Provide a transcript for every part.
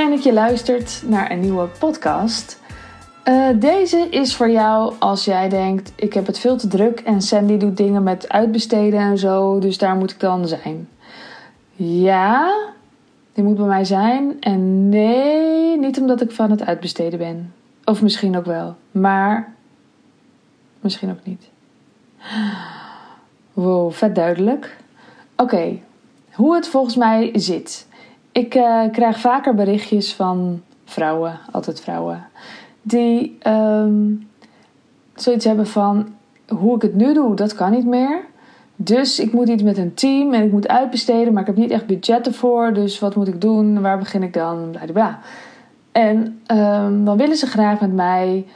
fijn dat je luistert naar een nieuwe podcast. Deze is voor jou als jij denkt, ik heb het veel te druk en Sandy doet dingen met uitbesteden en zo, dus daar moet ik dan zijn. Ja, die moet bij mij zijn en nee, niet omdat ik van het uitbesteden ben. Of misschien ook wel, maar misschien ook niet. Wow, vet duidelijk. Oké, hoe het volgens mij zit. Ik krijg vaker berichtjes van vrouwen, altijd vrouwen, die zoiets hebben van, hoe ik het nu doe, dat kan niet meer. Dus ik moet iets met een team en ik moet uitbesteden, maar ik heb niet echt budget ervoor. Dus wat moet ik doen? Waar begin ik dan? Blablabla. En dan willen ze graag met mij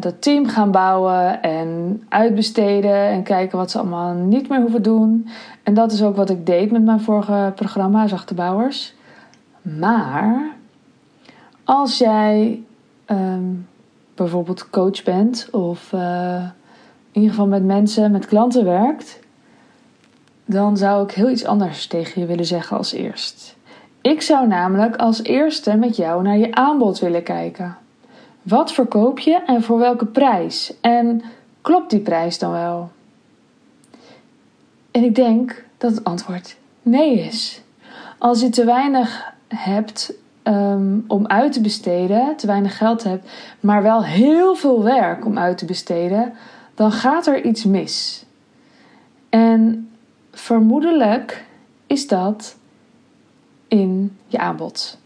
dat team gaan bouwen en uitbesteden en kijken wat ze allemaal niet meer hoeven doen. En dat is ook wat ik deed met mijn vorige programma, Zachtebouwers. Maar als jij bijvoorbeeld coach bent of in ieder geval met mensen, met klanten werkt, dan zou ik heel iets anders tegen je willen zeggen als eerst. Ik zou namelijk als eerste met jou naar je aanbod willen kijken. Wat verkoop je en voor welke prijs? En klopt die prijs dan wel? En ik denk dat het antwoord nee is. Als je te weinig hebt om uit te besteden, te weinig geld hebt, maar wel heel veel werk om uit te besteden, dan gaat er iets mis. En vermoedelijk is dat in je aanbod.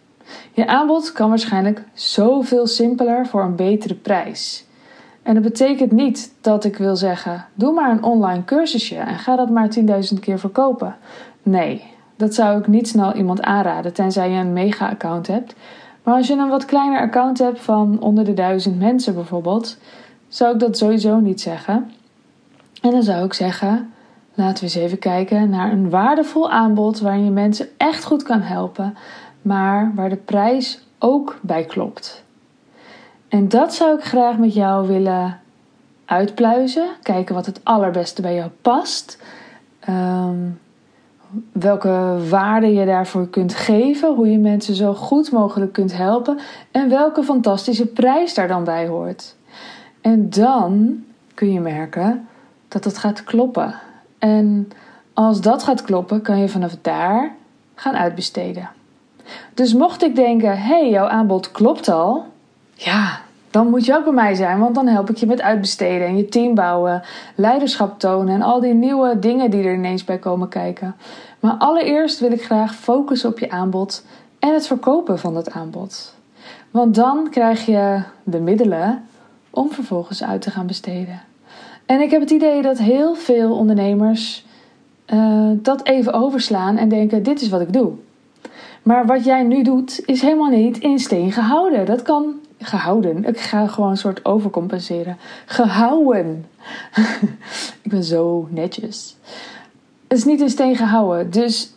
Je aanbod kan waarschijnlijk zoveel simpeler voor een betere prijs. En dat betekent niet dat ik wil zeggen, doe maar een online cursusje en ga dat maar 10.000 keer verkopen. Nee, dat zou ik niet snel iemand aanraden, tenzij je een mega-account hebt. Maar als je een wat kleiner account hebt van onder de 1000 mensen bijvoorbeeld, zou ik dat sowieso niet zeggen. En dan zou ik zeggen, laten we eens even kijken naar een waardevol aanbod waarin je mensen echt goed kan helpen, maar waar de prijs ook bij klopt. En dat zou ik graag met jou willen uitpluizen. Kijken wat het allerbeste bij jou past. Welke waarde je daarvoor kunt geven. Hoe je mensen zo goed mogelijk kunt helpen. En welke fantastische prijs daar dan bij hoort. En dan kun je merken dat het gaat kloppen. En als dat gaat kloppen, kan je vanaf daar gaan uitbesteden. Dus mocht ik denken, hey, jouw aanbod klopt al, ja, dan moet je ook bij mij zijn, want dan help ik je met uitbesteden en je team bouwen, leiderschap tonen en al die nieuwe dingen die er ineens bij komen kijken. Maar allereerst wil ik graag focussen op je aanbod en het verkopen van dat aanbod. Want dan krijg je de middelen om vervolgens uit te gaan besteden. En ik heb het idee dat heel veel ondernemers dat even overslaan en denken, dit is wat ik doe. Maar wat jij nu doet is helemaal niet in steen gehouden. Dat kan gehouden. Ik ga gewoon een soort overcompenseren. Gehouden. Ik ben zo netjes. Het is niet in steen gehouden. Dus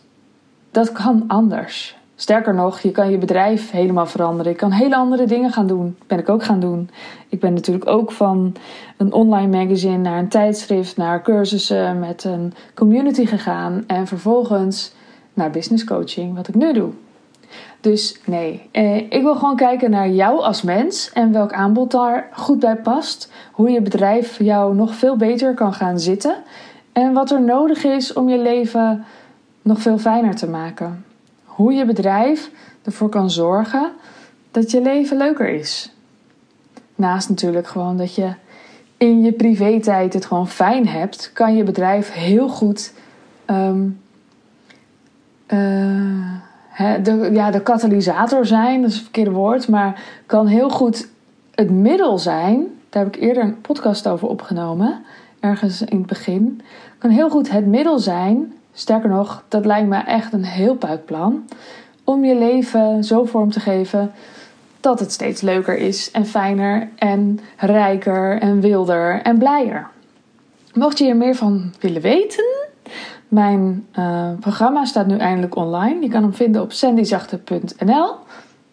dat kan anders. Sterker nog, je kan je bedrijf helemaal veranderen. Je kan hele andere dingen gaan doen. Dat ben ik ook gaan doen. Ik ben natuurlijk ook van een online magazine naar een tijdschrift, naar cursussen met een community gegaan. En vervolgens naar business coaching, wat ik nu doe. Dus nee, ik wil gewoon kijken naar jou als mens en welk aanbod daar goed bij past. Hoe je bedrijf jou nog veel beter kan gaan zitten. En wat er nodig is om je leven nog veel fijner te maken. Hoe je bedrijf ervoor kan zorgen dat je leven leuker is. Naast natuurlijk gewoon dat je in je privé-tijd het gewoon fijn hebt, kan je bedrijf heel goed de katalysator zijn, dat is het verkeerde woord, maar kan heel goed het middel zijn. Daar heb ik eerder een podcast over opgenomen, ergens in het begin. Kan heel goed het middel zijn, sterker nog, dat lijkt me echt een heel puikplan, om je leven zo vorm te geven dat het steeds leuker is en fijner en rijker en wilder en blijer. Mocht je hier meer van willen weten, mijn programma staat nu eindelijk online. Je kan hem vinden op sandyzachten.nl.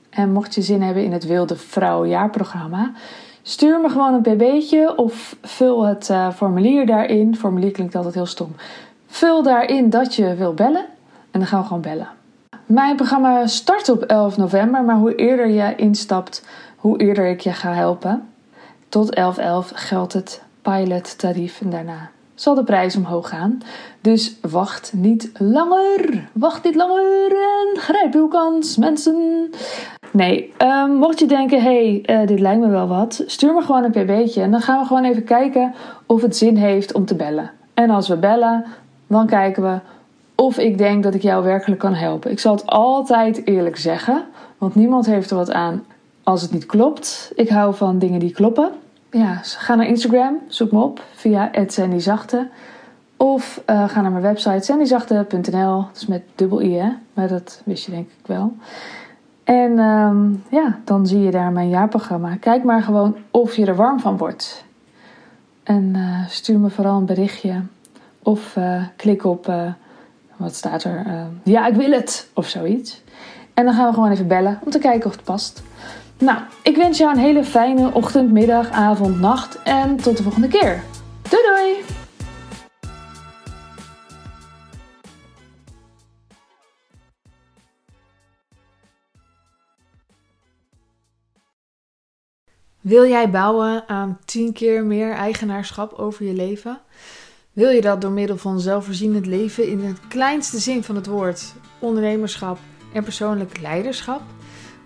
En mocht je zin hebben in het Wilde Vrouwenjaarprogramma, stuur me gewoon een pb'tje of vul het formulier daarin. Formulier klinkt altijd heel stom. Vul daarin dat je wil bellen en dan gaan we gewoon bellen. Mijn programma start op 11 november, maar hoe eerder je instapt, hoe eerder ik je ga helpen. Tot 11/11 geldt het pilottarief en daarna zal de prijs omhoog gaan. Dus wacht niet langer. Wacht niet langer en grijp uw kans, mensen. Nee, mocht je denken, dit lijkt me wel wat, stuur me gewoon een pb'tje en dan gaan we gewoon even kijken of het zin heeft om te bellen. En als we bellen, dan kijken we of ik denk dat ik jou werkelijk kan helpen. Ik zal het altijd eerlijk zeggen, want niemand heeft er wat aan als het niet klopt. Ik hou van dingen die kloppen. Ja, ga naar Instagram, zoek me op via @sandyzachten. Of ga naar mijn website sandyzachten.nl. Dat is met dubbel i, hè? Maar dat wist je denk ik wel. En dan zie je daar mijn jaarprogramma. Kijk maar gewoon of je er warm van wordt. En stuur me vooral een berichtje. Of klik op, wat staat er? Ja, ik wil het! Of zoiets. En dan gaan we gewoon even bellen om te kijken of het past. Nou, ik wens jou een hele fijne ochtend, middag, avond, nacht. En tot de volgende keer. Doei doei! Wil jij bouwen aan 10 keer meer eigenaarschap over je leven? Wil je dat door middel van zelfvoorzienend leven in het kleinste zin van het woord, ondernemerschap en persoonlijk leiderschap?